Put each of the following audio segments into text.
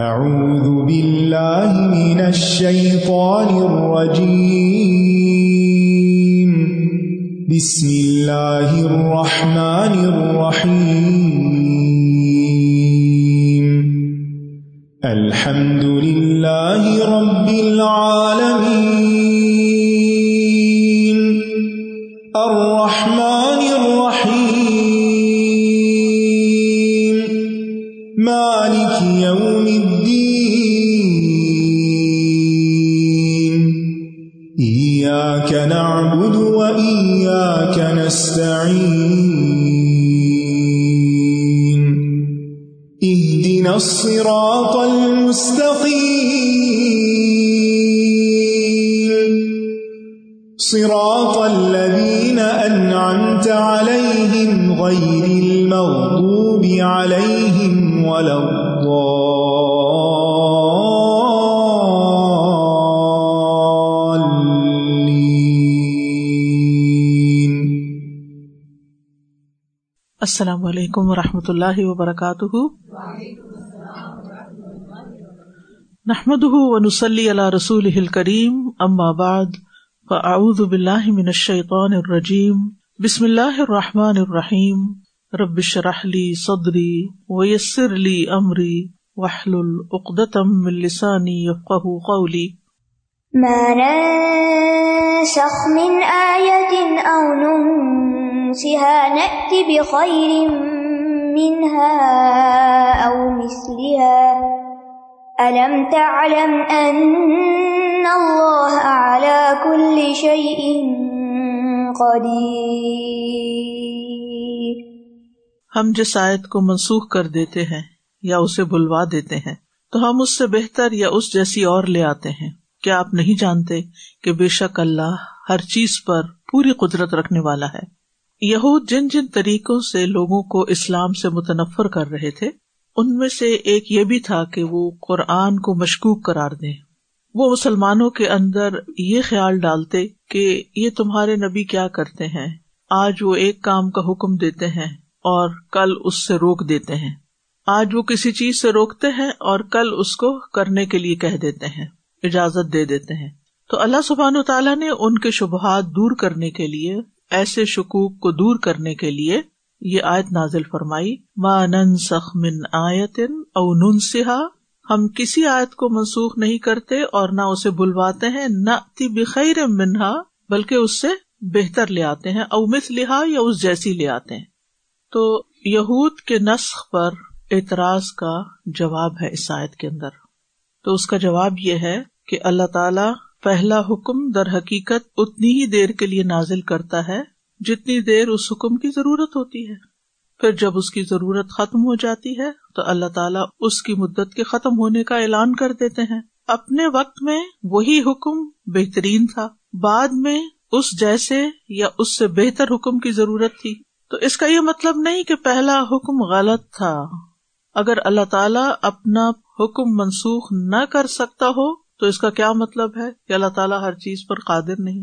اعوذ باللہ من الشیطان الرجیم بسم اللہ الرحمن الرحیم الحمد للہ رب العالمین الرحمن الرحیم مالک یوم نعبد وإياك نستعين اهدنا الصراط المستقيم صراط الذين أنعمت عليهم غير المغضوب عليهم ولا الضالين السلام علیکم ورحمۃ اللہ وبرکاتہ۔ نحمده ونصلی علی رسولہ الکریم، اما بعد فاعوذ باللہ من الشیطان الرجیم، بسم اللہ الرحمن الرحیم، رب اشرح لی صدری ویسر لی امری واحلل عقدۃ من لسانی یفقہوا قولی۔ ما ننسخ من آیۃ او ننسها نأت بخير منها أو مثلها ألم تعلم أن الله على كل شيء قدير۔ ہم جس آیت کو منسوخ کر دیتے ہیں یا اسے بھلوا دیتے ہیں تو ہم اس سے بہتر یا اس جیسی اور لے آتے ہیں، کیا آپ نہیں جانتے کہ بے شک اللہ ہر چیز پر پوری قدرت رکھنے والا ہے۔ یہود جن جن طریقوں سے لوگوں کو اسلام سے متنفر کر رہے تھے ان میں سے ایک یہ بھی تھا کہ وہ قرآن کو مشکوک قرار دیں، وہ مسلمانوں کے اندر یہ خیال ڈالتے کہ یہ تمہارے نبی کیا کرتے ہیں، آج وہ ایک کام کا حکم دیتے ہیں اور کل اس سے روک دیتے ہیں، آج وہ کسی چیز سے روکتے ہیں اور کل اس کو کرنے کے لیے کہہ دیتے ہیں، اجازت دے دیتے ہیں۔ تو اللہ سبحانہ و تعالیٰ نے ان کے شبہات دور کرنے کے لیے، ایسے شکوک کو دور کرنے کے لیے یہ آیت نازل فرمائی، ما ننسخ من آیت او ننسها، ہم کسی آیت کو منسوخ نہیں کرتے اور نہ اسے بلواتے ہیں، نأتی بخیر منها، بلکہ اس سے بہتر لے آتے ہیں، او مثلها، یا اس جیسی لے آتے ہیں۔ تو یہود کے نسخ پر اعتراض کا جواب ہے اس آیت کے اندر۔ تو اس کا جواب یہ ہے کہ اللہ تعالی پہلا حکم در حقیقت اتنی ہی دیر کے لیے نازل کرتا ہے جتنی دیر اس حکم کی ضرورت ہوتی ہے، پھر جب اس کی ضرورت ختم ہو جاتی ہے تو اللہ تعالیٰ اس کی مدت کے ختم ہونے کا اعلان کر دیتے ہیں۔ اپنے وقت میں وہی حکم بہترین تھا، بعد میں اس جیسے یا اس سے بہتر حکم کی ضرورت تھی۔ تو اس کا یہ مطلب نہیں کہ پہلا حکم غلط تھا۔ اگر اللہ تعالیٰ اپنا حکم منسوخ نہ کر سکتا ہو تو اس کا کیا مطلب ہے کہ اللہ تعالیٰ ہر چیز پر قادر نہیں؟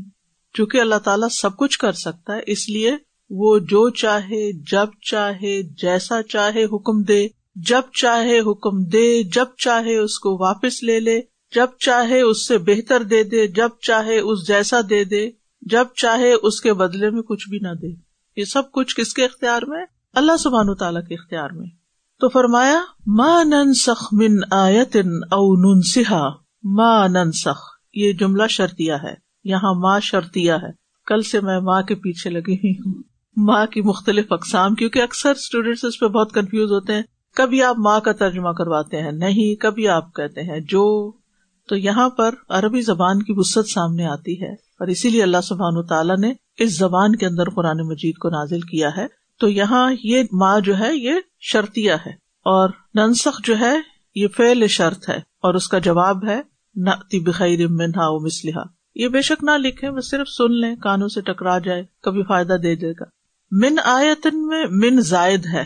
چونکہ اللہ تعالیٰ سب کچھ کر سکتا ہے، اس لیے وہ جو چاہے، جب چاہے، جیسا چاہے حکم دے، جب چاہے حکم دے، جب چاہے اس کو واپس لے لے، جب چاہے اس سے بہتر دے دے، جب چاہے اس جیسا دے دے، جب چاہے اس کے بدلے میں کچھ بھی نہ دے۔ یہ سب کچھ کس کے اختیار میں؟ اللہ سبحانہ و تعالیٰ کے اختیار میں۔ تو فرمایا ما ننسخ من آیت او ننسها، ما ننسخ، یہ جملہ شرطیہ ہے، یہاں ما شرطیہ ہے، کل سے میں ما کے پیچھے لگی ہوئی ہوں، ما کی مختلف اقسام، کیونکہ اکثر اسٹوڈینٹس اس پہ بہت کنفیوز ہوتے ہیں، کبھی آپ ما کا ترجمہ کرواتے ہیں نہیں، کبھی آپ کہتے ہیں جو۔ تو یہاں پر عربی زبان کی وسعت سامنے آتی ہے اور اسی لیے اللہ سبحانہ تعالیٰ نے اس زبان کے اندر قرآن مجید کو نازل کیا ہے۔ تو یہاں یہ ما جو ہے یہ شرطیہ ہے، اور ننسخ جو ہے یہ فعل شرط ہے، اور اس کا جواب ہے نأتی بخیر منہا و مثلہا۔ یہ بے شک نہ لکھیں، بس صرف سن لیں، کانوں سے ٹکرا جائے، کبھی فائدہ دے دے گا۔ من آیتن میں من زائد ہے،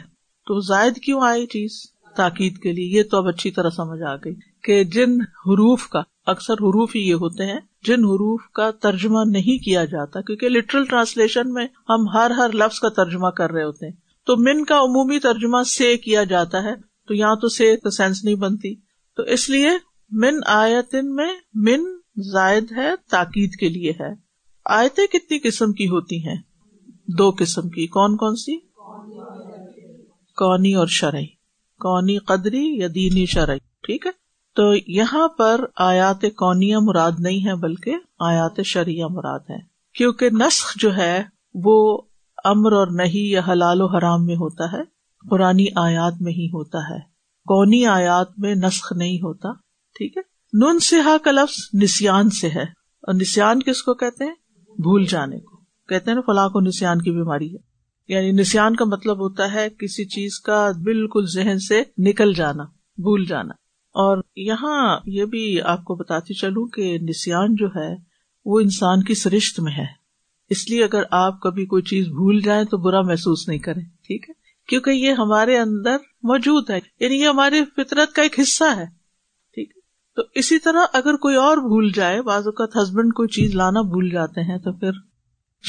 تو زائد کیوں آئی چیز؟ تاکید کے لیے۔ یہ تو اب اچھی طرح سمجھ آ گئی کہ جن حروف کا، اکثر حروف ہی یہ ہوتے ہیں جن حروف کا ترجمہ نہیں کیا جاتا، کیونکہ لٹرل ٹرانسلیشن میں ہم ہر لفظ کا ترجمہ کر رہے ہوتے ہیں، تو من کا عمومی ترجمہ سے کیا جاتا ہے، تو یہاں تو سے سینس نہیں بنتی، تو اس لیے من آیتن میں من زائد ہے، تاکید کے لیے ہے۔ آیتیں کتنی قسم کی ہوتی ہیں؟ دو قسم کی۔ کون کون سی؟ کونی اور شرعی۔ کونی قدری یا دینی شرعی، ٹھیک ہے۔ تو یہاں پر آیات کونیہ مراد نہیں ہے بلکہ آیات شرعیہ مراد ہے، کیونکہ نسخ جو ہے وہ امر اور نہی یا حلال و حرام میں ہوتا ہے، قرآنی آیات میں ہی ہوتا ہے، کونی آیات میں نسخ نہیں ہوتا، ٹھیک ہے۔ نون سہا کا لفظ نسیان سے ہے، اور نسیان کس کو کہتے ہیں؟ بھول جانے کو کہتے ہیں نا، فلاں کو نسیان کی بیماری ہے۔ یعنی نسیان کا مطلب ہوتا ہے کسی چیز کا بالکل ذہن سے نکل جانا، بھول جانا۔ اور یہاں یہ بھی آپ کو بتاتی چلوں کہ نسیان جو ہے وہ انسان کی سرشت میں ہے، اس لیے اگر آپ کبھی کوئی چیز بھول جائیں تو برا محسوس نہیں کریں، ٹھیک ہے، کیونکہ یہ ہمارے اندر موجود ہے، یعنی یہ ہماری فطرت کا ایک حصہ ہے، ٹھیک ہے۔ تو اسی طرح اگر کوئی اور بھول جائے، بعض اوقات ہسبینڈ کوئی چیز لانا بھول جاتے ہیں تو پھر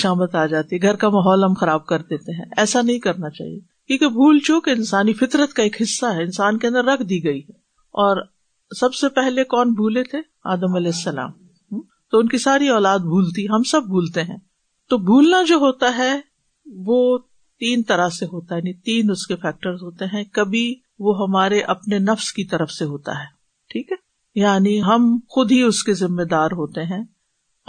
شامت آ جاتی ہے، گھر کا ماحول ہم خراب کر دیتے ہیں۔ ایسا نہیں کرنا چاہیے، کیونکہ بھول چوک انسانی فطرت کا ایک حصہ ہے، انسان کے اندر رکھ دی گئی ہے۔ اور سب سے پہلے کون بھولے تھے؟ آدم علیہ السلام، تو ان کی ساری اولاد بھولتی، ہم سب بھولتے ہیں۔ تو بھولنا جو ہوتا ہے وہ تین طرح سے ہوتا ہے، یعنی تین اس کے فیکٹرز ہوتے ہیں۔ کبھی وہ ہمارے اپنے نفس کی طرف سے ہوتا ہے، ٹھیک ہے، یعنی ہم خود ہی اس کے ذمہ دار ہوتے ہیں۔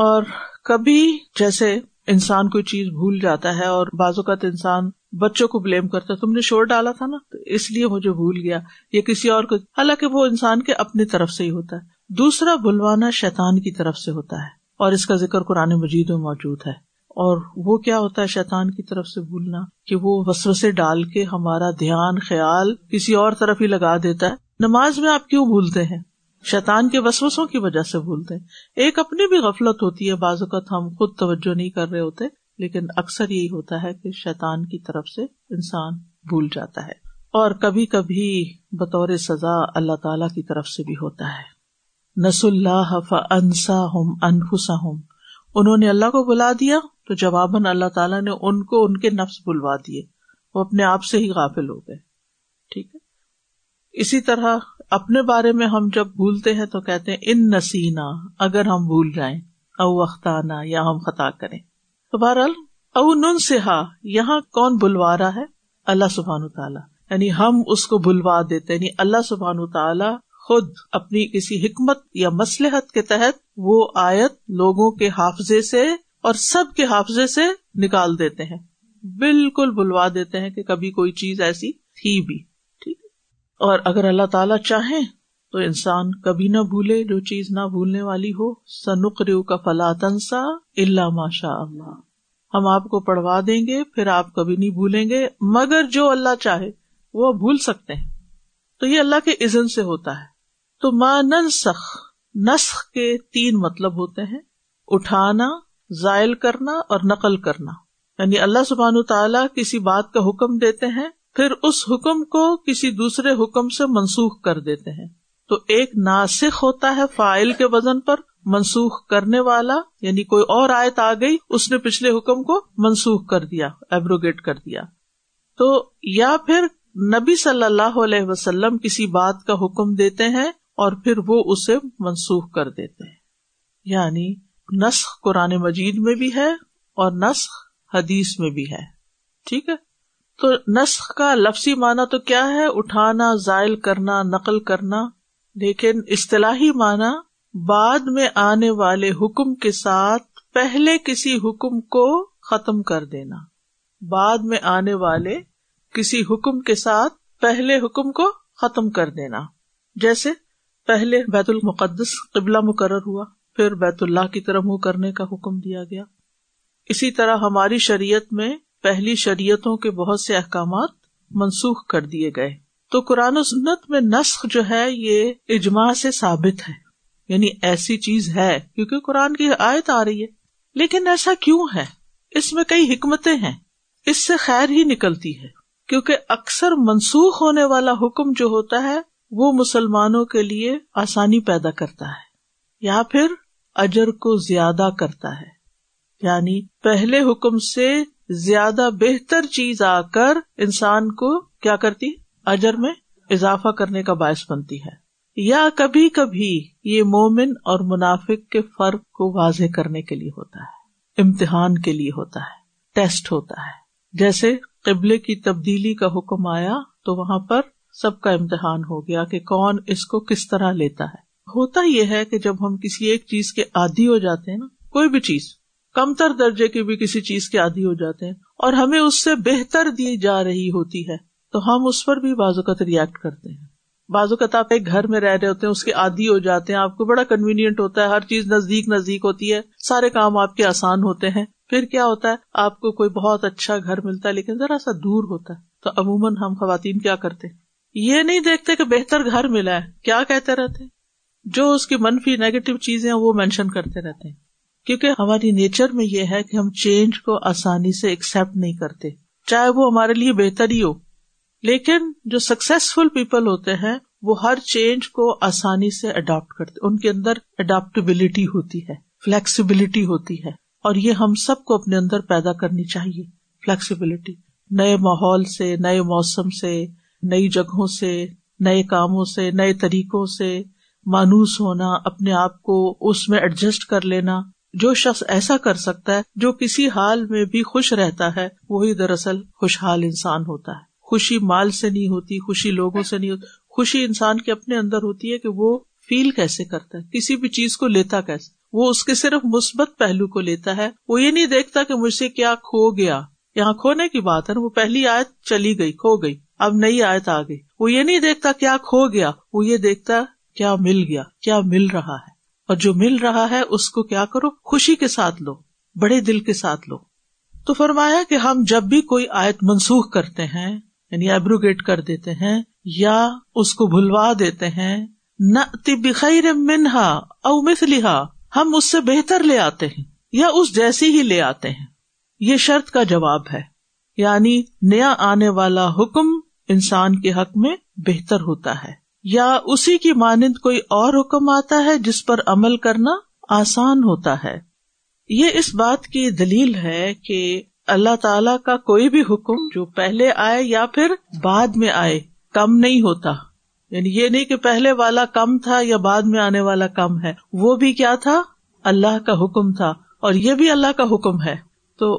اور کبھی جیسے انسان کوئی چیز بھول جاتا ہے، اور بعض اوقات انسان بچوں کو بلیم کرتا ہے، تم نے شور ڈالا تھا نا تو اس لیے مجھے بھول گیا، یا کسی اور کو، حالانکہ وہ انسان کے اپنی طرف سے ہی ہوتا ہے۔ دوسرا بھلوانا شیطان کی طرف سے ہوتا ہے، اور اس کا ذکر قرآن مجید میں موجود ہے۔ اور وہ کیا ہوتا ہے شیطان کی طرف سے بھولنا؟ کہ وہ وسوسے ڈال کے ہمارا دھیان خیال کسی اور طرف ہی لگا دیتا ہے۔ نماز میں آپ کیوں بھولتے ہیں؟ شیطان کے وسوسوں کی وجہ سے بھولتے ہیں۔ ایک اپنی بھی غفلت ہوتی ہے، بعض اوقات ہم خود توجہ نہیں کر رہے ہوتے، لیکن اکثر یہی ہوتا ہے کہ شیطان کی طرف سے انسان بھول جاتا ہے۔ اور کبھی کبھی بطور سزا اللہ تعالی کی طرف سے بھی ہوتا ہے۔ نسوا اللہ فانساہم انفسہم، انہوں نے اللہ کو بلا دیا تو جواباً اللہ تعالیٰ نے ان کو ان کے نفس بلوا دیے، وہ اپنے آپ سے ہی غافل ہو گئے، ٹھیک ہے۔ اسی طرح اپنے بارے میں ہم جب بھولتے ہیں تو کہتے ہیں ان نسینا، اگر ہم بھول جائیں، او اختانا، یا ہم خطا کریں۔ تو بہرحال او ننسہا، یہاں کون بلوا رہا ہے؟ اللہ سبحانہ تعالیٰ، یعنی ہم اس کو بلوا دیتے، یعنی اللہ سبحانہ تعالیٰ خود اپنی کسی حکمت یا مصلحت کے تحت وہ آیت لوگوں کے حافظے سے اور سب کے حافظے سے نکال دیتے ہیں، بالکل بلوا دیتے ہیں کہ کبھی کوئی چیز ایسی تھی بھی، ٹھیک ہے۔ اور اگر اللہ تعالیٰ چاہیں تو انسان کبھی نہ بھولے جو چیز نہ بھولنے والی ہو۔ سَنُقْرِئُكَ فَلَا تَنْسَىٰ إِلَّا مَا شَاءَ اللَّهُ، ہم آپ کو پڑھوا دیں گے پھر آپ کبھی نہیں بھولیں گے مگر جو اللہ چاہے، وہ بھول سکتے ہیں، تو یہ اللہ کے اذن سے ہوتا ہے۔ تو ما ننسخ، نسخ کے تین مطلب ہوتے ہیں، اٹھانا، زائل کرنا اور نقل کرنا۔ یعنی اللہ سبحانہ تعالیٰ کسی بات کا حکم دیتے ہیں، پھر اس حکم کو کسی دوسرے حکم سے منسوخ کر دیتے ہیں۔ تو ایک ناسخ ہوتا ہے فاعل کے وزن پر، منسوخ کرنے والا، یعنی کوئی اور آیت آ گئی، اس نے پچھلے حکم کو منسوخ کر دیا، ایبروگیٹ کر دیا۔ تو یا پھر نبی صلی اللہ علیہ وسلم کسی بات کا حکم دیتے ہیں اور پھر وہ اسے منسوخ کر دیتے ہیں۔ یعنی نسخ قرآن مجید میں بھی ہے اور نسخ حدیث میں بھی ہے، ٹھیک ہے۔ تو نسخ کا لفظی معنی تو کیا ہے؟ اٹھانا، زائل کرنا، نقل کرنا، لیکن اصطلاحی معنی بعد میں آنے والے حکم کے ساتھ پہلے کسی حکم کو ختم کر دینا، بعد میں آنے والے کسی حکم کے ساتھ پہلے حکم کو ختم کر دینا۔ جیسے پہلے بیت المقدس قبلہ مقرر ہوا، پھر بیت اللہ کی طرف منہ کرنے کا حکم دیا گیا۔ اسی طرح ہماری شریعت میں پہلی شریعتوں کے بہت سے احکامات منسوخ کر دیے گئے۔ تو قرآن و سنت میں نسخ جو ہے یہ اجماع سے ثابت ہے، یعنی ایسی چیز ہے کیونکہ قرآن کی آیت آ رہی ہے۔ لیکن ایسا کیوں ہے؟ اس میں کئی حکمتیں ہیں، اس سے خیر ہی نکلتی ہے، کیونکہ اکثر منسوخ ہونے والا حکم جو ہوتا ہے وہ مسلمانوں کے لیے آسانی پیدا کرتا ہے یا پھر اجر کو زیادہ کرتا ہے۔ یعنی پہلے حکم سے زیادہ بہتر چیز آ کر انسان کو کیا کرتی؟ اجر میں اضافہ کرنے کا باعث بنتی ہے۔ یا کبھی کبھی یہ مومن اور منافق کے فرق کو واضح کرنے کے لیے ہوتا ہے، امتحان کے لیے ہوتا ہے، ٹیسٹ ہوتا ہے. جیسے قبلے کی تبدیلی کا حکم آیا تو وہاں پر سب کا امتحان ہو گیا کہ کون اس کو کس طرح لیتا ہے. ہوتا یہ ہے کہ جب ہم کسی ایک چیز کے عادی ہو جاتے ہیں نا، کوئی بھی چیز، کم تر درجے کی بھی کسی چیز کے عادی ہو جاتے ہیں اور ہمیں اس سے بہتر دی جا رہی ہوتی ہے تو ہم اس پر بھی بعض اوقات ریئیکٹ کرتے ہیں. بعض اوقات آپ ایک گھر میں رہ رہے ہوتے ہیں، اس کے عادی ہو جاتے ہیں، آپ کو بڑا کنوینئنٹ ہوتا ہے، ہر چیز نزدیک نزدیک ہوتی ہے، سارے کام آپ کے آسان ہوتے ہیں. پھر کیا ہوتا ہے، آپ کو کوئی بہت اچھا گھر ملتا ہے لیکن ذرا سا دور ہوتا ہے، تو عموماً ہم خواتین کیا کرتے ہیں، یہ نہیں دیکھتے کہ بہتر گھر ملا ہے، کیا کہتے رہتے ہیں، جو اس کی منفی نیگیٹو چیزیں وہ مینشن کرتے رہتے ہیں. کیونکہ ہماری نیچر میں یہ ہے کہ ہم چینج کو آسانی سے ایکسپٹ نہیں کرتے، چاہے وہ ہمارے لیے بہتر ہی ہو. لیکن جو سکسیسفل پیپل ہوتے ہیں وہ ہر چینج کو آسانی سے اڈاپٹ کرتے، ان کے اندر اڈاپٹیبلٹی ہوتی ہے، فلیکسیبلٹی ہوتی ہے، اور یہ ہم سب کو اپنے اندر پیدا کرنی چاہیے، فلیکسیبلٹی، نئے ماحول سے، نئے موسم سے، نئی جگہوں سے، نئے کاموں سے، نئے طریقوں سے مانوس ہونا، اپنے آپ کو اس میں ایڈجسٹ کر لینا. جو شخص ایسا کر سکتا ہے، جو کسی حال میں بھی خوش رہتا ہے، وہی دراصل خوشحال انسان ہوتا ہے. خوشی مال سے نہیں ہوتی، خوشی لوگوں سے نہیں ہوتی، خوشی انسان کے اپنے اندر ہوتی ہے کہ وہ فیل کیسے کرتا ہے، کسی بھی چیز کو لیتا کیسے، وہ اس کے صرف مثبت پہلو کو لیتا ہے. وہ یہ نہیں دیکھتا کہ مجھ سے کیا کھو گیا، یہاں کھونے کی بات ہے، وہ پہلی آیت چلی گئی، کھو گئی، اب نئی آیت آ گئی. وہ یہ نہیں دیکھتا کیا کھو گیا، وہ یہ دیکھتا کیا مل گیا، کیا مل رہا ہے، اور جو مل رہا ہے اس کو کیا کرو، خوشی کے ساتھ لو، بڑے دل کے ساتھ لو. تو فرمایا کہ ہم جب بھی کوئی آیت منسوخ کرتے ہیں، یعنی ایبروگیٹ کر دیتے ہیں یا اس کو بھلوا دیتے ہیں، نأتی بخیر منہا او مثلہا، ہم اس سے بہتر لے آتے ہیں یا اس جیسی ہی لے آتے ہیں. یہ شرط کا جواب ہے، یعنی نیا آنے والا حکم انسان کے حق میں بہتر ہوتا ہے، یا اسی کی مانند کوئی اور حکم آتا ہے جس پر عمل کرنا آسان ہوتا ہے. یہ اس بات کی دلیل ہے کہ اللہ تعالیٰ کا کوئی بھی حکم جو پہلے آئے یا پھر بعد میں آئے کم نہیں ہوتا. یعنی یہ نہیں کہ پہلے والا کم تھا یا بعد میں آنے والا کم ہے، وہ بھی کیا تھا، اللہ کا حکم تھا، اور یہ بھی اللہ کا حکم ہے. تو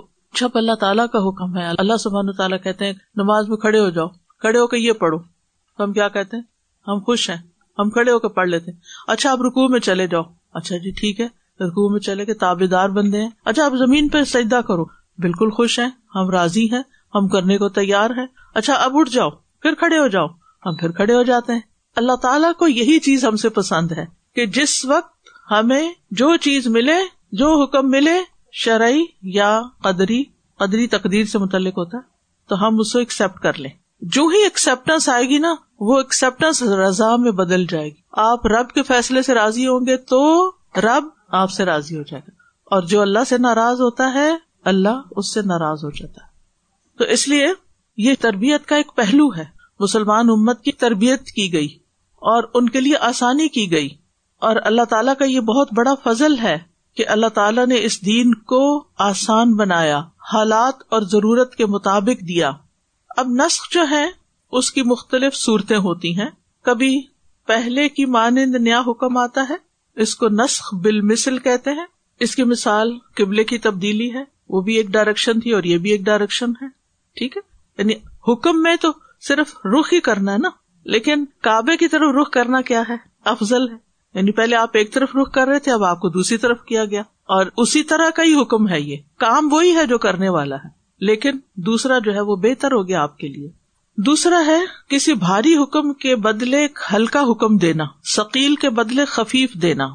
جب اللہ تعالیٰ کا حکم ہے، اللہ سبحانہ وتعالیٰ کہتے ہیں نماز میں کھڑے ہو جاؤ، کھڑے ہو کے یہ پڑھو، تو ہم کیا کہتے ہیں، ہم خوش ہیں، ہم کھڑے ہو کے پڑھ لیتے ہیں. اچھا آپ رکوع میں چلے جاؤ، اچھا جی ٹھیک ہے، رکوع میں چلے گئے، تابعدار بندے ہیں. اچھا آپ زمین پہ سجدہ کرو، بالکل خوش ہیں، ہم راضی ہیں، ہم کرنے کو تیار ہیں. اچھا اب اٹھ جاؤ، پھر کھڑے ہو جاؤ، ہم پھر کھڑے ہو جاتے ہیں. اللہ تعالیٰ کو یہی چیز ہم سے پسند ہے کہ جس وقت ہمیں جو چیز ملے، جو حکم ملے، شرعی یا قدری، قدری تقدیر سے متعلق ہوتا ہے، تو ہم اس کو ایکسپٹ کر لیں. جو ہی ایکسپٹنس آئے گی نا، وہ ایکسپٹنس رضا میں بدل جائے گی. آپ رب کے فیصلے سے راضی ہوں گے تو رب آپ سے راضی ہو جائے گا، اور جو اللہ سے ناراض ہوتا ہے اللہ اس سے ناراض ہو جاتا ہے. تو اس لیے یہ تربیت کا ایک پہلو ہے، مسلمان امت کی تربیت کی گئی اور ان کے لیے آسانی کی گئی. اور اللہ تعالیٰ کا یہ بہت بڑا فضل ہے کہ اللہ تعالیٰ نے اس دین کو آسان بنایا، حالات اور ضرورت کے مطابق دیا. اب نسخ جو ہے اس کی مختلف صورتیں ہوتی ہیں. کبھی پہلے کی مانند نیا حکم آتا ہے، اس کو نسخ بالمثل کہتے ہیں. اس کی مثال قبلے کی تبدیلی ہے، وہ بھی ایک ڈائریکشن تھی اور یہ بھی ایک ڈائریکشن ہے، ٹھیک ہے. یعنی حکم میں تو صرف رخ ہی کرنا ہے نا، لیکن کعبے کی طرف رخ کرنا کیا ہے، افضل ہے. یعنی پہلے آپ ایک طرف رخ کر رہے تھے، اب آپ کو دوسری طرف کیا گیا، اور اسی طرح کا ہی حکم ہے. یہ کام وہی ہے جو کرنے والا ہے، لیکن دوسرا جو ہے وہ بہتر ہو گیا آپ کے لیے. دوسرا ہے کسی بھاری حکم کے بدلے ایک ہلکا حکم دینا، ثقیل کے بدلے خفیف دینا.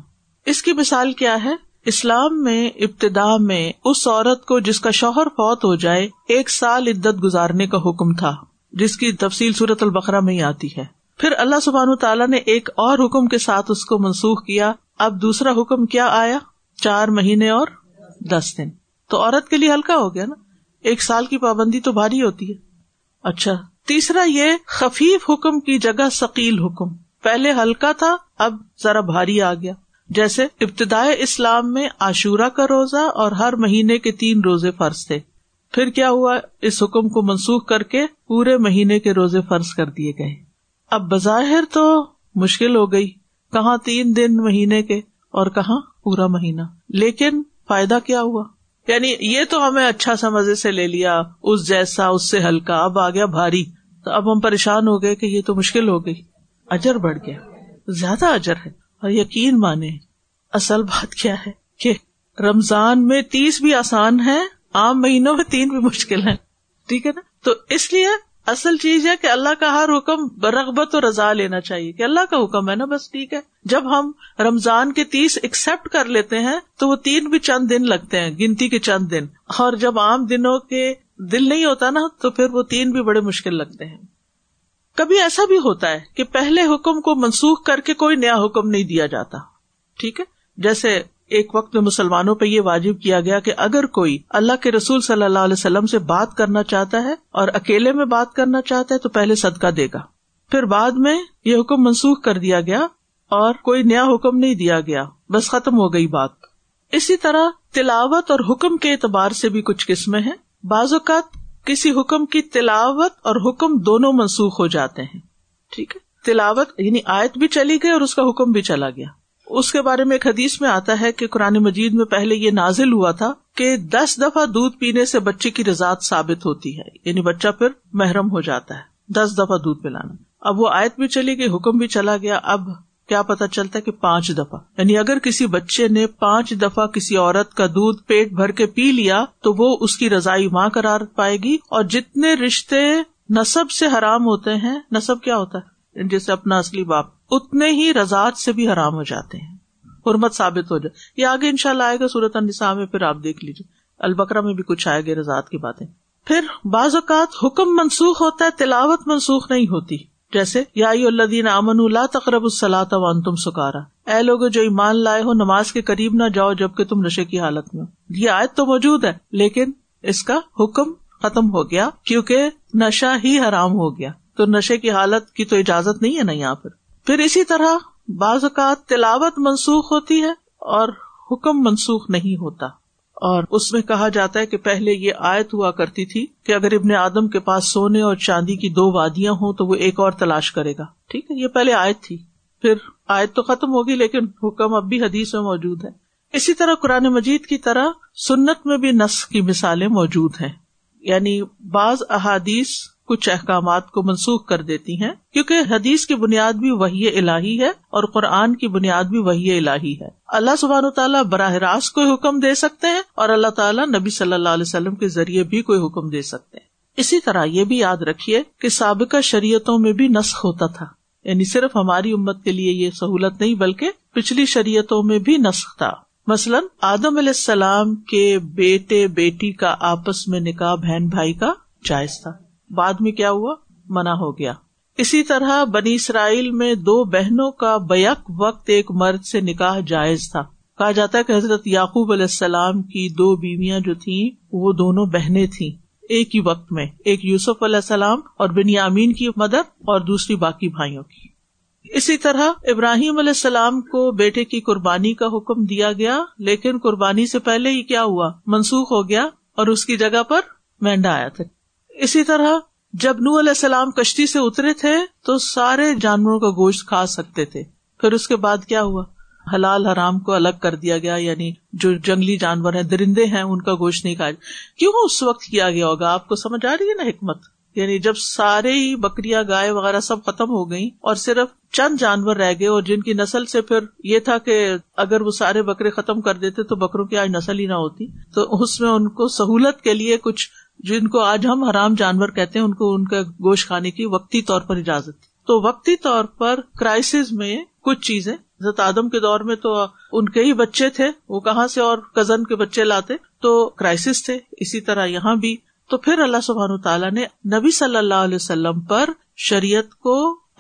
اس کی مثال کیا ہے، اسلام میں ابتدا میں اس عورت کو جس کا شوہر فوت ہو جائے 1 سال عدت گزارنے کا حکم تھا، جس کی تفصیل سورۃ البقرہ میں ہی آتی ہے. پھر اللہ سبحانہ تعالیٰ نے ایک اور حکم کے ساتھ اس کو منسوخ کیا. اب دوسرا حکم کیا آیا، 4 مہینے اور 10 دن. تو عورت کے لیے ہلکا ہو گیا نا، 1 سال کی پابندی تو بھاری ہوتی ہے. اچھا تیسرا یہ خفیف حکم کی جگہ ثقیل حکم، پہلے ہلکا تھا اب ذرا بھاری آ گیا. جیسے ابتدائے اسلام میں عاشورہ کا روزہ اور ہر مہینے کے 3 روزے فرض تھے. پھر کیا ہوا، اس حکم کو منسوخ کر کے پورے مہینے کے روزے فرض کر دیے گئے. اب بظاہر تو مشکل ہو گئی، کہاں 3 دن مہینے کے اور کہاں پورا مہینہ. لیکن فائدہ کیا ہوا؟ یعنی یہ تو ہمیں اچھا سمجھے سے لے لیا، اس جیسا، اس سے ہلکا، اب آ گیا بھاری، تو اب ہم پریشان ہو گئے کہ یہ تو مشکل ہو گئی. اجر بڑھ گیا، زیادہ اجر ہے. اور یقین مانے اصل بات کیا ہے کہ رمضان میں 30 بھی آسان ہیں، عام مہینوں میں 3 بھی مشکل ہیں، ٹھیک ہے نا. تو اس لیے اصل چیز ہے کہ اللہ کا ہر حکم برغبت و رضا لینا چاہیے، کہ اللہ کا حکم ہے نا، بس ٹھیک ہے. جب ہم رمضان کے 30 ایکسپٹ کر لیتے ہیں تو وہ 3 بھی چند دن لگتے ہیں، گنتی کے چند دن، اور جب عام دنوں کے دل نہیں ہوتا نا تو پھر وہ 3 بھی بڑے مشکل لگتے ہیں. کبھی ایسا بھی ہوتا ہے کہ پہلے حکم کو منسوخ کر کے کوئی نیا حکم نہیں دیا جاتا، ٹھیک ہے. جیسے ایک وقت میں مسلمانوں پہ یہ واجب کیا گیا کہ اگر کوئی اللہ کے رسول صلی اللہ علیہ وسلم سے بات کرنا چاہتا ہے اور اکیلے میں بات کرنا چاہتا ہے تو پہلے صدقہ دے گا. پھر بعد میں یہ حکم منسوخ کر دیا گیا اور کوئی نیا حکم نہیں دیا گیا، بس ختم ہو گئی بات. اسی طرح تلاوت اور حکم کے اعتبار سے بھی کچھ قسمیں ہیں. بعض اوقات کسی حکم کی تلاوت اور حکم دونوں منسوخ ہو جاتے ہیں، ٹھیک ہے. تلاوت یعنی آیت بھی چلی گئی اور اس کا حکم بھی چلا گیا. اس کے بارے میں ایک حدیث میں آتا ہے کہ قرآن مجید میں پہلے یہ نازل ہوا تھا کہ 10 دفعہ دودھ پینے سے بچے کی رضاعت ثابت ہوتی ہے، یعنی بچہ پھر محرم ہو جاتا ہے، 10 دفعہ دودھ پلانا. اب وہ آیت بھی چلی گئی، حکم بھی چلا گیا، اب کیا پتا چلتا ہے کہ 5 دفعہ. یعنی اگر کسی بچے نے 5 دفعہ کسی عورت کا دودھ پیٹ بھر کے پی لیا تو وہ اس کی رضائی ماں قرار پائے گی. اور جتنے رشتے نسب سے حرام ہوتے ہیں، نسب کیا ہوتا ہے؟ جیسے اپنا اصلی باپ، اتنے ہی رضاعت سے بھی حرام ہو جاتے ہیں، حرمت ثابت ہو جائے. یہ آگے انشاءاللہ آئے گا سورۃ النساء میں، پھر آپ دیکھ لیجیے، البقرہ میں بھی کچھ آئے گا رضاعت کی باتیں. پھر بعض اوقات حکم منسوخ ہوتا ہے، تلاوت منسوخ نہیں ہوتی. جیسے یا ایھا الذین آمنوا لا تقربوا الصلاۃ وانتم سکارا، اے لوگوں جو ایمان لائے ہو نماز کے قریب نہ جاؤ جبکہ تم نشے کی حالت میں. یہ آیت تو موجود ہے لیکن اس کا حکم ختم ہو گیا کیونکہ نشہ ہی حرام ہو گیا، تو نشے کی حالت کی تو اجازت نہیں ہے نا یہاں پر. پھر اسی طرح بعض اوقات تلاوت منسوخ ہوتی ہے اور حکم منسوخ نہیں ہوتا، اور اس میں کہا جاتا ہے کہ پہلے یہ آیت ہوا کرتی تھی کہ اگر ابن آدم کے پاس سونے اور چاندی کی 2 وادیاں ہوں تو وہ ایک اور تلاش کرے گا، ٹھیک ہے. یہ پہلے آیت تھی، پھر آیت تو ختم ہوگی لیکن حکم اب بھی حدیث میں موجود ہے. اسی طرح قرآن مجید کی طرح سنت میں بھی نسخ کی مثالیں موجود ہیں، یعنی بعض احادیث کچھ احکامات کو منسوخ کر دیتی ہیں، کیونکہ حدیث کی بنیاد بھی وحی الہی ہے اور قرآن کی بنیاد بھی وحی الہی ہے. اللہ سبحانہ و تعالیٰ براہ راست کوئی حکم دے سکتے ہیں اور اللہ تعالیٰ نبی صلی اللہ علیہ وسلم کے ذریعے بھی کوئی حکم دے سکتے ہیں. اسی طرح یہ بھی یاد رکھیے کہ سابقہ شریعتوں میں بھی نسخ ہوتا تھا، یعنی صرف ہماری امت کے لیے یہ سہولت نہیں بلکہ پچھلی شریعتوں میں بھی نسخ تھا. مثلاً آدم علیہ السلام کے بیٹے بیٹی کا آپس میں نکاح بہن بھائی کا جائز تھا، بعد میں کیا ہوا؟ منع ہو گیا. اسی طرح بنی اسرائیل میں 2 بہنوں کا بیک وقت ایک مرد سے نکاح جائز تھا. کہا جاتا ہے کہ حضرت یعقوب علیہ السلام کی 2 بیویاں جو تھیں وہ دونوں بہنیں تھیں ایک ہی وقت میں، ایک یوسف علیہ السلام اور بنیامین کی مدر اور دوسری باقی بھائیوں کی. اسی طرح ابراہیم علیہ السلام کو بیٹے کی قربانی کا حکم دیا گیا لیکن قربانی سے پہلے ہی کیا ہوا؟ منسوخ ہو گیا اور اس کی جگہ پر مینڈا آیا تھا. اسی طرح جب نوح علیہ السلام کشتی سے اترے تھے تو سارے جانوروں کا گوشت کھا سکتے تھے، پھر اس کے بعد کیا ہوا؟ حلال حرام کو الگ کر دیا گیا، یعنی جو جنگلی جانور ہیں، درندے ہیں، ان کا گوشت نہیں کھایا. کیوں اس وقت کیا گیا ہوگا؟ آپ کو سمجھ آ رہی ہے نا حکمت. یعنی جب سارے ہی بکریاں گائے وغیرہ سب ختم ہو گئیں اور صرف چند جانور رہ گئے، اور جن کی نسل سے پھر یہ تھا کہ اگر وہ سارے بکرے ختم کر دیتے تو بکروں کی آج نسل ہی نہ ہوتی، تو اس میں ان کو سہولت کے لیے کچھ، جن کو آج ہم حرام جانور کہتے ہیں، ان کو ان کا گوشت کھانے کی وقتی طور پر اجازت. تو وقتی طور پر کرائسس میں کچھ چیزیں، حضرت آدم کے دور میں تو ان کے ہی بچے تھے، وہ کہاں سے اور کزن کے بچے لاتے، تو کرائسس تھے. اسی طرح یہاں بھی. تو پھر اللہ سبحانہ تعالیٰ نے نبی صلی اللہ علیہ وسلم پر شریعت کو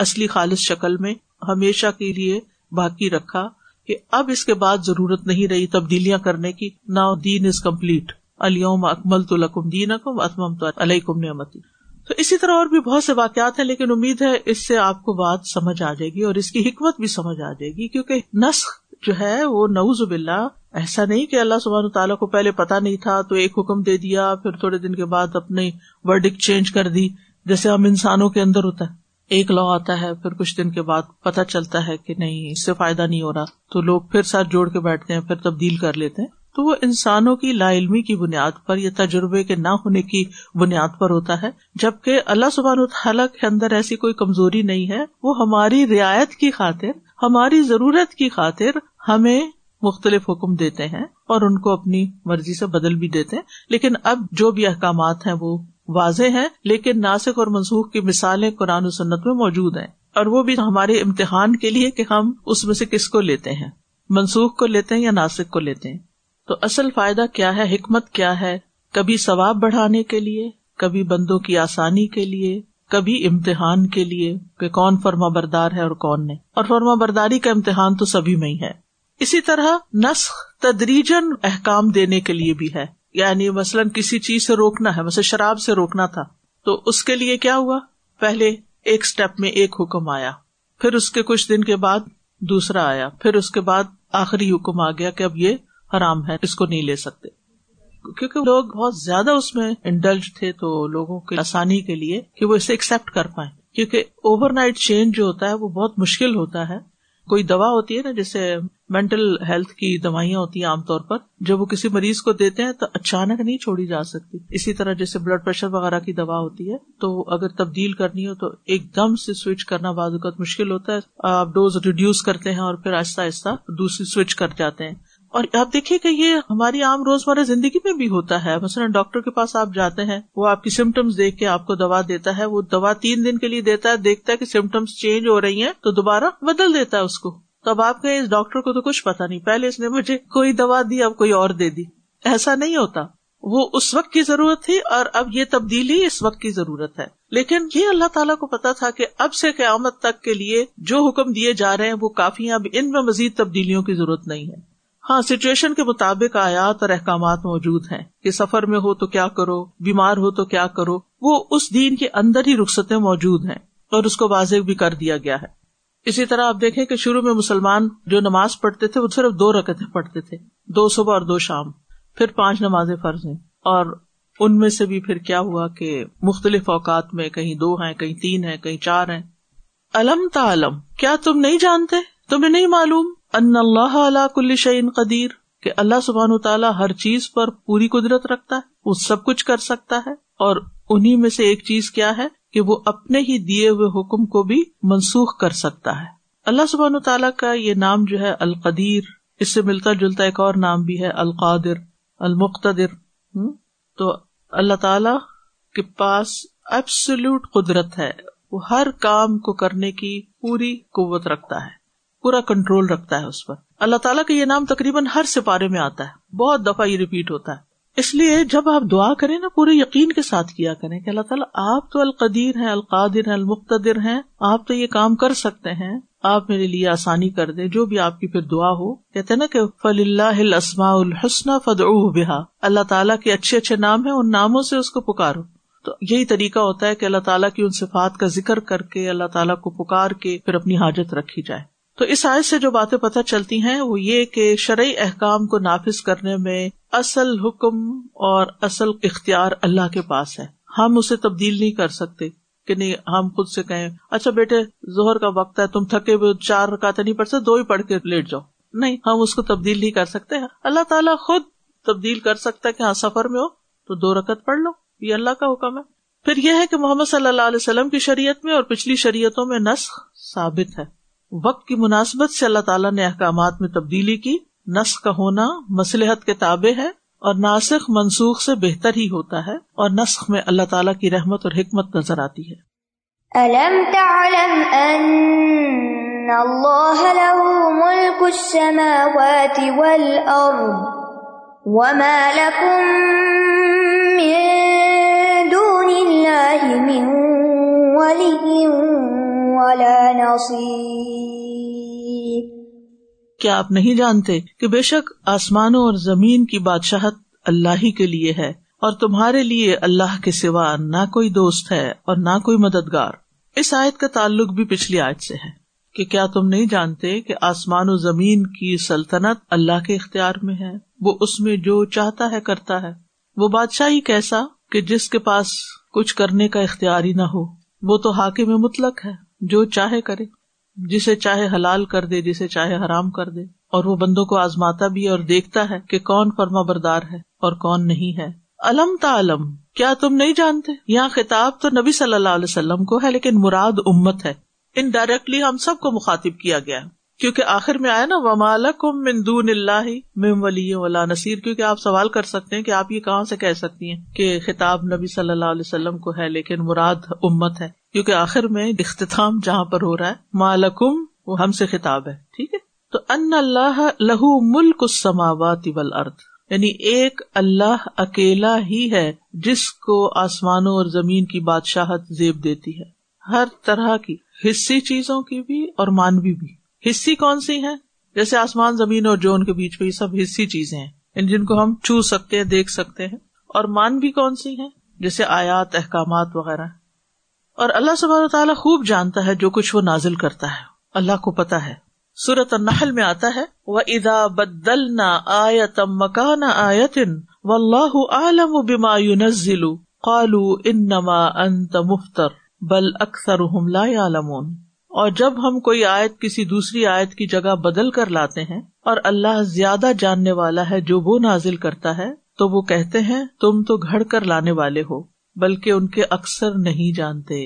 اصلی خالص شکل میں ہمیشہ کے لیے باقی رکھا کہ اب اس کے بعد ضرورت نہیں رہی تبدیلیاں کرنے کی. ناؤ دین از کمپلیٹ، الیوم اکملت لکم دینکم واتممت علیکم نعمتی. تو اسی طرح اور بھی بہت سے واقعات ہیں، لیکن امید ہے اس سے آپ کو بات سمجھ آ جائے گی اور اس کی حکمت بھی سمجھ آ جائے گی. کیونکہ نسخ جو ہے وہ نعوذ باللہ، ایسا نہیں کہ اللہ سبحانہ تعالیٰ کو پہلے پتا نہیں تھا تو ایک حکم دے دیا، پھر تھوڑے دن کے بعد اپنے ورڈکٹ چینج کر دی، جیسے ہم انسانوں کے اندر ہوتا ہے ایک لا آتا ہے پھر کچھ دن کے بعد پتہ چلتا ہے کہ نہیں اس سے فائدہ نہیں ہو رہا تو لوگ پھر ساتھ جوڑ کے بیٹھتے ہیں پھر تبدیل کر لیتے ہیں. تو وہ انسانوں کی لا علمی کی بنیاد پر یا تجربے کے نہ ہونے کی بنیاد پر ہوتا ہے, جبکہ اللہ سبحانہ و تعالیٰ کے اندر ایسی کوئی کمزوری نہیں ہے. وہ ہماری رعایت کی خاطر, ہماری ضرورت کی خاطر ہمیں مختلف حکم دیتے ہیں اور ان کو اپنی مرضی سے بدل بھی دیتے ہیں. لیکن اب جو بھی احکامات ہیں وہ واضح ہیں, لیکن ناسخ اور منسوخ کی مثالیں قرآن و سنت میں موجود ہیں, اور وہ بھی ہمارے امتحان کے لیے کہ ہم اس میں سے کس کو لیتے ہیں, منسوخ کو لیتے ہیں یا ناسخ کو لیتے ہیں. تو اصل فائدہ کیا ہے, حکمت کیا ہے؟ کبھی ثواب بڑھانے کے لیے, کبھی بندوں کی آسانی کے لیے, کبھی امتحان کے لیے کہ کون فرما بردار ہے اور کون نہیں. اور فرما برداری کا امتحان تو سبھی میں ہی ہے. اسی طرح نسخ تدریجاً احکام دینے کے لیے بھی ہے, یعنی مثلاً کسی چیز سے روکنا ہے, مثلا شراب سے روکنا تھا تو اس کے لیے کیا ہوا, پہلے ایک سٹیپ میں ایک حکم آیا, پھر اس کے کچھ دن کے بعد دوسرا آیا, پھر اس کے بعد آخری حکم آ گیا کہ اب یہ حرام ہے, اس کو نہیں لے سکتے. کیونکہ لوگ بہت زیادہ اس میں انڈلج تھے تو لوگوں کی آسانی کے لیے کہ وہ اسے ایکسپٹ کر پائیں, کیونکہ اوور نائٹ چینج جو ہوتا ہے وہ بہت مشکل ہوتا ہے. کوئی دوا ہوتی ہے نا, جیسے مینٹل ہیلتھ کی دوائیاں ہوتی ہیں عام طور پر, جب وہ کسی مریض کو دیتے ہیں تو اچانک نہیں چھوڑی جا سکتی. اسی طرح جیسے بلڈ پریشر وغیرہ کی دوا ہوتی ہے تو اگر تبدیل کرنی ہو تو ایک دم سے سوئچ کرنا بعض اوقات مشکل ہوتا ہے. آپ ڈوز ریڈیوس کرتے ہیں اور پھر آہستہ آہستہ دوسری سوئچ کر جاتے ہیں. اور آپ دیکھیے کہ یہ ہماری عام روزمرہ زندگی میں بھی ہوتا ہے. مثلا ڈاکٹر کے پاس آپ جاتے ہیں, وہ آپ کی سمٹمز دیکھ کے آپ کو دوا دیتا ہے, وہ دوا 3 دن کے لیے دیتا ہے, دیکھتا ہے کہ سمٹمز چینج ہو رہی ہیں تو دوبارہ بدل دیتا ہے اس کو. تب آپ کہیں اس ڈاکٹر کو تو کچھ پتا نہیں, پہلے اس نے مجھے کوئی دوا دی اب کوئی اور دے دی. ایسا نہیں ہوتا, وہ اس وقت کی ضرورت تھی اور اب یہ تبدیلی اس وقت کی ضرورت ہے. لیکن یہ اللہ تعالیٰ کو پتا تھا کہ اب سے قیامت تک کے لیے جو حکم دیے جا رہے ہیں وہ کافی ہیں, اب ان میں مزید تبدیلیوں کی ضرورت نہیں ہے. ہاں, سچویشن کے مطابق آیات اور احکامات موجود ہیں کہ سفر میں ہو تو کیا کرو, بیمار ہو تو کیا کرو. وہ اس دین کے اندر ہی رخصتیں موجود ہیں اور اس کو واضح بھی کر دیا گیا ہے. اسی طرح آپ دیکھیں کہ شروع میں مسلمان جو نماز پڑھتے تھے وہ صرف 2 رکعتیں پڑھتے تھے, 2 صبح اور 2 شام, پھر 5 نمازیں فرض ہیں. اور ان میں سے بھی پھر کیا ہوا کہ مختلف اوقات میں کہیں 2 ہیں, کہیں 3 ہیں, کہیں 4 ہیں. الم تعلم, کیا تم نہیں جانتے, تمہیں نہیں معلوم, ان اللہ علی کل شیء قدیر, کہ اللہ سبحانہ و تعالیٰ ہر چیز پر پوری قدرت رکھتا ہے, وہ سب کچھ کر سکتا ہے. اور انہی میں سے ایک چیز کیا ہے کہ وہ اپنے ہی دیے ہوئے حکم کو بھی منسوخ کر سکتا ہے. اللہ سبحانہ و تعالیٰ کا یہ نام جو ہے القدیر, اس سے ملتا جلتا ایک اور نام بھی ہے القادر, المقتدر. تو اللہ تعالیٰ کے پاس ایبسولوٹ قدرت ہے, وہ ہر کام کو کرنے کی پوری قوت رکھتا ہے, پورا کنٹرول رکھتا ہے اس پر. اللہ تعالیٰ کا یہ نام تقریباً ہر سپارے میں آتا ہے, بہت دفعہ یہ ریپیٹ ہوتا ہے. اس لیے جب آپ دعا کریں نا پورے یقین کے ساتھ کیا کریں کہ اللہ تعالیٰ آپ تو القدیر ہیں, القادر ہیں, المقتدر ہیں, آپ تو یہ کام کر سکتے ہیں, آپ میرے لیے آسانی کر دیں. جو بھی آپ کی پھر دعا ہو, کہتے ہیں نا کہ فَلِلَّهِ الْأَسْمَاءُ الْحُسْنَى فَادْعُوهُ بِهَا, اللہ تعالیٰ کے اچھے اچھے نام ہیں, ان ناموں سے اس کو پکارو. تو یہی طریقہ ہوتا ہے کہ اللہ تعالیٰ کی ان صفات کا ذکر کر کے اللہ تعالیٰ کو پکار کے پھر اپنی حاجت رکھی جائے. تو اس آیت سے جو باتیں پتہ چلتی ہیں وہ یہ کہ شرعی احکام کو نافذ کرنے میں اصل حکم اور اصل اختیار اللہ کے پاس ہے. ہم اسے تبدیل نہیں کر سکتے کہ نہیں ہم خود سے کہیں اچھا بیٹے ظہر کا وقت ہے, تم تھکے ہوئے 4 رکعتیں نہیں پڑھ سکتے, 2 ہی پڑھ کے لیٹ جاؤ. نہیں, ہم اس کو تبدیل نہیں کر سکتے. اللہ تعالیٰ خود تبدیل کر سکتا ہے کہ ہاں سفر میں ہو تو 2 رکعت پڑھ لو, یہ اللہ کا حکم ہے. پھر یہ ہے کہ محمد صلی اللہ علیہ وسلم کی شریعت میں اور پچھلی شریعتوں میں نسخ ثابت ہے. وقت کی مناسبت سے اللہ تعالیٰ نے احکامات میں تبدیلی کی. نسخ کا ہونا مصلحت کے تابع ہے اور ناسخ منسوخ سے بہتر ہی ہوتا ہے, اور نسخ میں اللہ تعالیٰ کی رحمت اور حکمت نظر آتی ہے. أَلَمْ تَعْلَمْ أَنَّ اللَّهَ لَهُ مُلْكُ السَّمَاوَاتِ وَالْأَرْضِ وَمَا لَكُمْ مِن دُونِ اللَّهِ مِن وَلِيٍّ ولا نصير. کیا آپ نہیں جانتے کہ بے شک آسمانوں اور زمین کی بادشاہت اللہ ہی کے لیے ہے, اور تمہارے لیے اللہ کے سوا نہ کوئی دوست ہے اور نہ کوئی مددگار. اس آیت کا تعلق بھی پچھلی آیت سے ہے کہ کیا تم نہیں جانتے کہ آسمان و زمین کی سلطنت اللہ کے اختیار میں ہے, وہ اس میں جو چاہتا ہے کرتا ہے. وہ بادشاہ ہی کیسا کہ جس کے پاس کچھ کرنے کا اختیار ہی نہ ہو, وہ تو حاکم مطلق ہے، جو چاہے کرے، جسے چاہے حلال کر دے، جسے چاہے حرام کر دے، اور وہ بندوں کو آزماتا بھی اور دیکھتا ہے کہ کون فرما بردار ہے اور کون نہیں ہے۔ الم تعلم، کیا تم نہیں جانتے؟ یہاں خطاب تو نبی صلی اللہ علیہ وسلم کو ہے، لیکن مراد امت ہے، انڈائریکٹلی ہم سب کو مخاطب کیا گیا، کیونکہ آخر میں آیا نا وما لکم من دون اللہ من ولی ولا نصیر، کیونکہ آپ سوال کر سکتے ہیں کہ آپ یہ کہاں سے کہہ سکتی ہیں کہ خطاب نبی صلی اللہ علیہ وسلم کو ہے، لیکن مراد امت ہے، کیونکہ آخر میں اختتام جہاں پر ہو رہا ہے ما لکم، وہ ہم سے خطاب ہے، ٹھیک ہے۔ تو ان اللہ لہو ملک السماوات والارض، یعنی ایک اللہ اکیلا ہی ہے جس کو آسمانوں اور زمین کی بادشاہت زیب دیتی ہے، ہر طرح کی، حصی چیزوں کی بھی اور مانوی بھی۔ حصی کون سی ہیں؟ جیسے آسمان، زمین اور جو ان کے بیچ میں، یہ سب حصی چیزیں ہیں جن کو ہم چھو سکتے ہیں، دیکھ سکتے ہیں۔ اور مانوی کون سی ہیں؟ جیسے آیات، احکامات وغیرہ۔ اور اللہ سبحانہ وتعالیٰ خوب جانتا ہے جو کچھ وہ نازل کرتا ہے، اللہ کو پتا ہے۔ سورۃ النحل میں آتا ہے وَإِذَا بَدَّلْنَا آیَةً مَّكَانَ آیَةٍ وَاللَّهُ أَعْلَمُ بِمَا يُنَزِّلُ قَالُوا إِنَّمَا أَنتَ مُفْتَرٍ بَلْ أَكْثَرُهُمْ لَا يَعْلَمُونَ۔ اور جب ہم کوئی آیت کسی دوسری آیت کی جگہ بدل کر لاتے ہیں، اور اللہ زیادہ جاننے والا ہے جو وہ نازل کرتا ہے، تو وہ کہتے ہیں تم تو گھڑ کر لانے والے ہو، بلکہ ان کے اکثر نہیں جانتے۔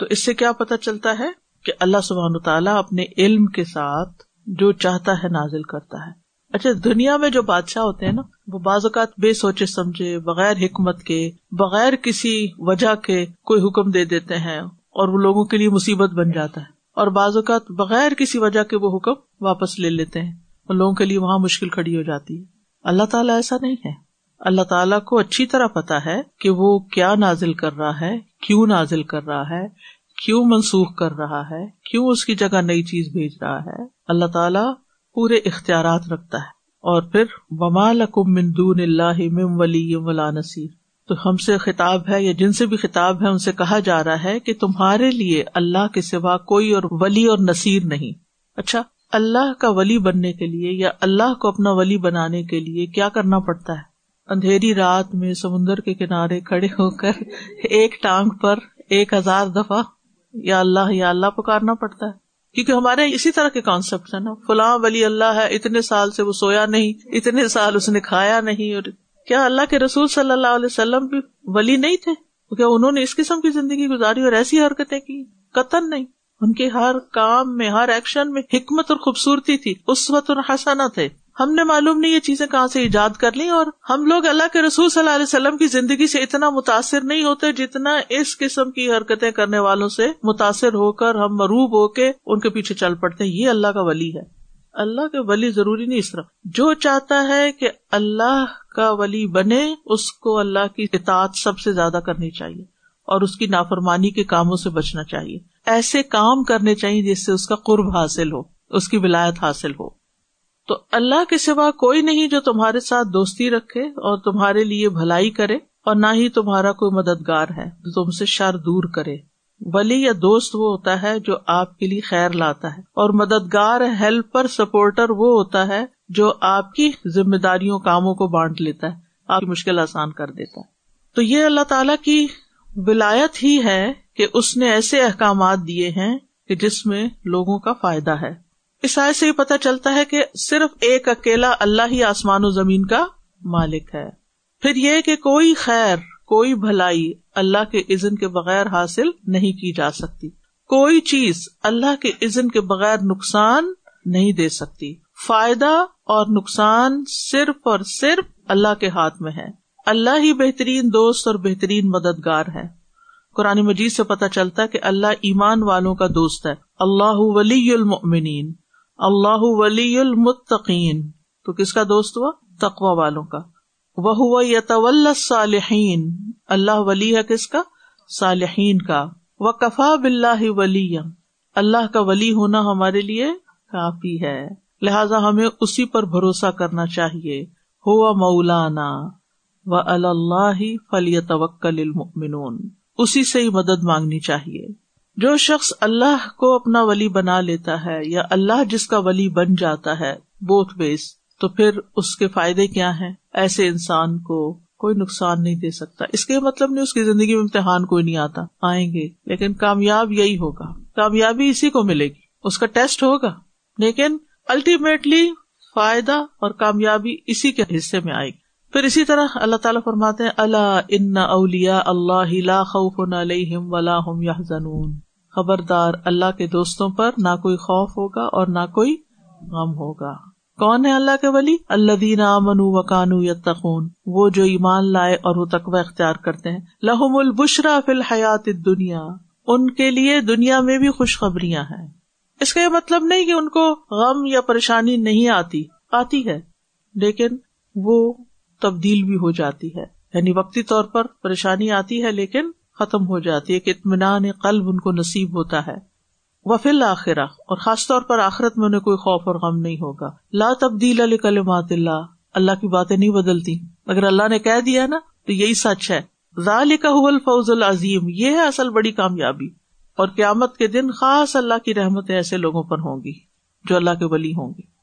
تو اس سے کیا پتہ چلتا ہے کہ اللہ سبحانہ وتعالیٰ اپنے علم کے ساتھ جو چاہتا ہے نازل کرتا ہے۔ اچھا، دنیا میں جو بادشاہ ہوتے ہیں نا، وہ بعض اوقات بے سوچے سمجھے، بغیر حکمت کے، بغیر کسی وجہ کے کوئی حکم دے دیتے ہیں، اور وہ لوگوں کے لیے مصیبت بن جاتا ہے، اور بعض اوقات بغیر کسی وجہ کے وہ حکم واپس لے لیتے ہیں، اور لوگوں کے لیے وہاں مشکل کھڑی ہو جاتی ہے۔ اللہ تعالیٰ ایسا نہیں ہے، اللہ تعالیٰ کو اچھی طرح پتا ہے کہ وہ کیا نازل کر رہا ہے، کیوں نازل کر رہا ہے، کیوں منسوخ کر رہا ہے، کیوں اس کی جگہ نئی چیز بھیج رہا ہے۔ اللہ تعالیٰ پورے اختیارات رکھتا ہے۔ اور پھر وما لکم من دون اللہ من ولی ولا نصیر، تو ہم سے خطاب ہے یا جن سے بھی خطاب ہے ان سے کہا جا رہا ہے کہ تمہارے لیے اللہ کے سوا کوئی اور ولی اور نصیر نہیں۔ اچھا، اللہ کا ولی بننے کے لیے یا اللہ کو اپنا ولی بنانے کے لیے کیا کرنا پڑتا ہے؟ اندھیری رات میں سمندر کے کنارے کھڑے ہو کر ایک ٹانگ پر 1000 دفعہ یا اللہ پکارنا پڑتا ہے، کیونکہ ہمارے اسی طرح کے کانسیپٹ ہیں نا، فلاں ولی اللہ ہے، اتنے سال سے وہ سویا نہیں، اتنے سال اس نے کھایا نہیں۔ اور کیا اللہ کے رسول صلی اللہ علیہ وسلم بھی ولی نہیں تھے؟ کیا انہوں نے اس قسم کی زندگی گزاری اور ایسی حرکتیں کی؟ قطعاً نہیں۔ ان کے ہر کام میں، ہر ایکشن میں حکمت اور خوبصورتی تھی، اسوۃ حسنہ تھے۔ ہم نے معلوم نہیں یہ چیزیں کہاں سے ایجاد کر لیں، اور ہم لوگ اللہ کے رسول صلی اللہ علیہ وسلم کی زندگی سے اتنا متاثر نہیں ہوتے جتنا اس قسم کی حرکتیں کرنے والوں سے متاثر ہو کر ہم مروب ہو کے ان کے پیچھے چل پڑتے ہیں۔ یہ اللہ کا ولی ہے۔ اللہ کے ولی ضروری نہیں، اس طرح جو چاہتا ہے کہ اللہ کا ولی بنے، اس کو اللہ کی اطاعت سب سے زیادہ کرنی چاہیے اور اس کی نافرمانی کے کاموں سے بچنا چاہیے۔ ایسے کام کرنے چاہیے جس سے اس کا قرب حاصل ہو، اس کی ولایت حاصل ہو۔ تو اللہ کے سوا کوئی نہیں جو تمہارے ساتھ دوستی رکھے اور تمہارے لیے بھلائی کرے، اور نہ ہی تمہارا کوئی مددگار ہے جو تم سے شر دور کرے۔ ولی یا دوست وہ ہوتا ہے جو آپ کے لیے خیر لاتا ہے، اور مددگار، ہیلپر، سپورٹر وہ ہوتا ہے جو آپ کی ذمہ داریوں، کاموں کو بانٹ لیتا ہے، آپ کی مشکل آسان کر دیتا ہے۔ تو یہ اللہ تعالیٰ کی ولایت ہی ہے کہ اس نے ایسے احکامات دیے ہیں کہ جس میں لوگوں کا فائدہ ہے۔ اس آیت سے یہ پتہ چلتا ہے کہ صرف ایک اکیلا اللہ ہی آسمان و زمین کا مالک ہے۔ پھر یہ کہ کوئی خیر، کوئی بھلائی اللہ کے اذن کے بغیر حاصل نہیں کی جا سکتی، کوئی چیز اللہ کے اذن کے بغیر نقصان نہیں دے سکتی۔ فائدہ اور نقصان صرف اور صرف اللہ کے ہاتھ میں ہے۔ اللہ ہی بہترین دوست اور بہترین مددگار ہے۔ قرآن مجید سے پتہ چلتا ہے کہ اللہ ایمان والوں کا دوست ہے۔ اللہ ولی المؤمنین، اللہ ولی المتقین، تو کس کا دوست ہوا؟ تقوی والوں کا۔ وَهُوَ يَتَوَلَّى الصَّالِحِينَ، اللہ ولی ہے کس کا؟ صالحین کا۔ وَكَفَى بِاللَّهِ وَلِيًّا، اللہ کا ولی ہونا ہمارے لیے کافی ہے، لہٰذا ہمیں اسی پر بھروسہ کرنا چاہیے۔ هُوَ مَوْلَانَا وَعَلَى اللَّهِ فَلْيَتَوَكَّلِ الْمُؤْمِنُونَ، اسی سے ہی مدد مانگنی چاہیے۔ جو شخص اللہ کو اپنا ولی بنا لیتا ہے یا اللہ جس کا ولی بن جاتا ہے، بوتھ ویز، تو پھر اس کے فائدے کیا ہیں؟ ایسے انسان کو کوئی نقصان نہیں دے سکتا. اس کے مطلب نہیں اس کی زندگی میں امتحان کوئی نہیں آتا، آئیں گے، لیکن کامیاب یہی ہوگا، کامیابی اسی کو ملے گی، اس کا ٹیسٹ ہوگا، لیکن الٹیمیٹلی فائدہ اور کامیابی اسی کے حصے میں آئے گی. پھر اسی طرح اللہ تعالیٰ فرماتے ہیں الا ان اولیاء اللہ لا خوف علیہم ولا هم يحزنون، خبردار اللہ کے دوستوں پر نہ کوئی خوف ہوگا اور نہ کوئی غم ہوگا. کون ہے اللہ کے ولی؟ الذین آمنوا وکانوا یتقون، وہ جو ایمان لائے اور وہ تقوی اختیار کرتے ہیں. لہم البشرا فی الحیات الدنیا، ان کے لیے دنیا میں بھی خوشخبریاں ہیں. اس کا یہ مطلب نہیں کہ ان کو غم یا پریشانی نہیں آتی، آتی ہے، لیکن وہ تبدیل بھی ہو جاتی ہے، یعنی وقتی طور پر پریشانی آتی ہے لیکن ختم ہو جاتی ہے، کہ اطمینان قلب ان کو نصیب ہوتا ہے. وفی الآخرہ، اور خاص طور پر آخرت میں انہیں کوئی خوف اور غم نہیں ہوگا. لا تبدیل لکلمات اللہ، اللہ کی باتیں نہیں بدلتی، اگر اللہ نے کہہ دیا نا تو یہی سچ ہے. ذالک هو الفوز العظیم، یہ ہے اصل بڑی کامیابی. اور قیامت کے دن خاص اللہ کی رحمتیں ایسے لوگوں پر ہوں گی جو اللہ کے ولی ہوں گے.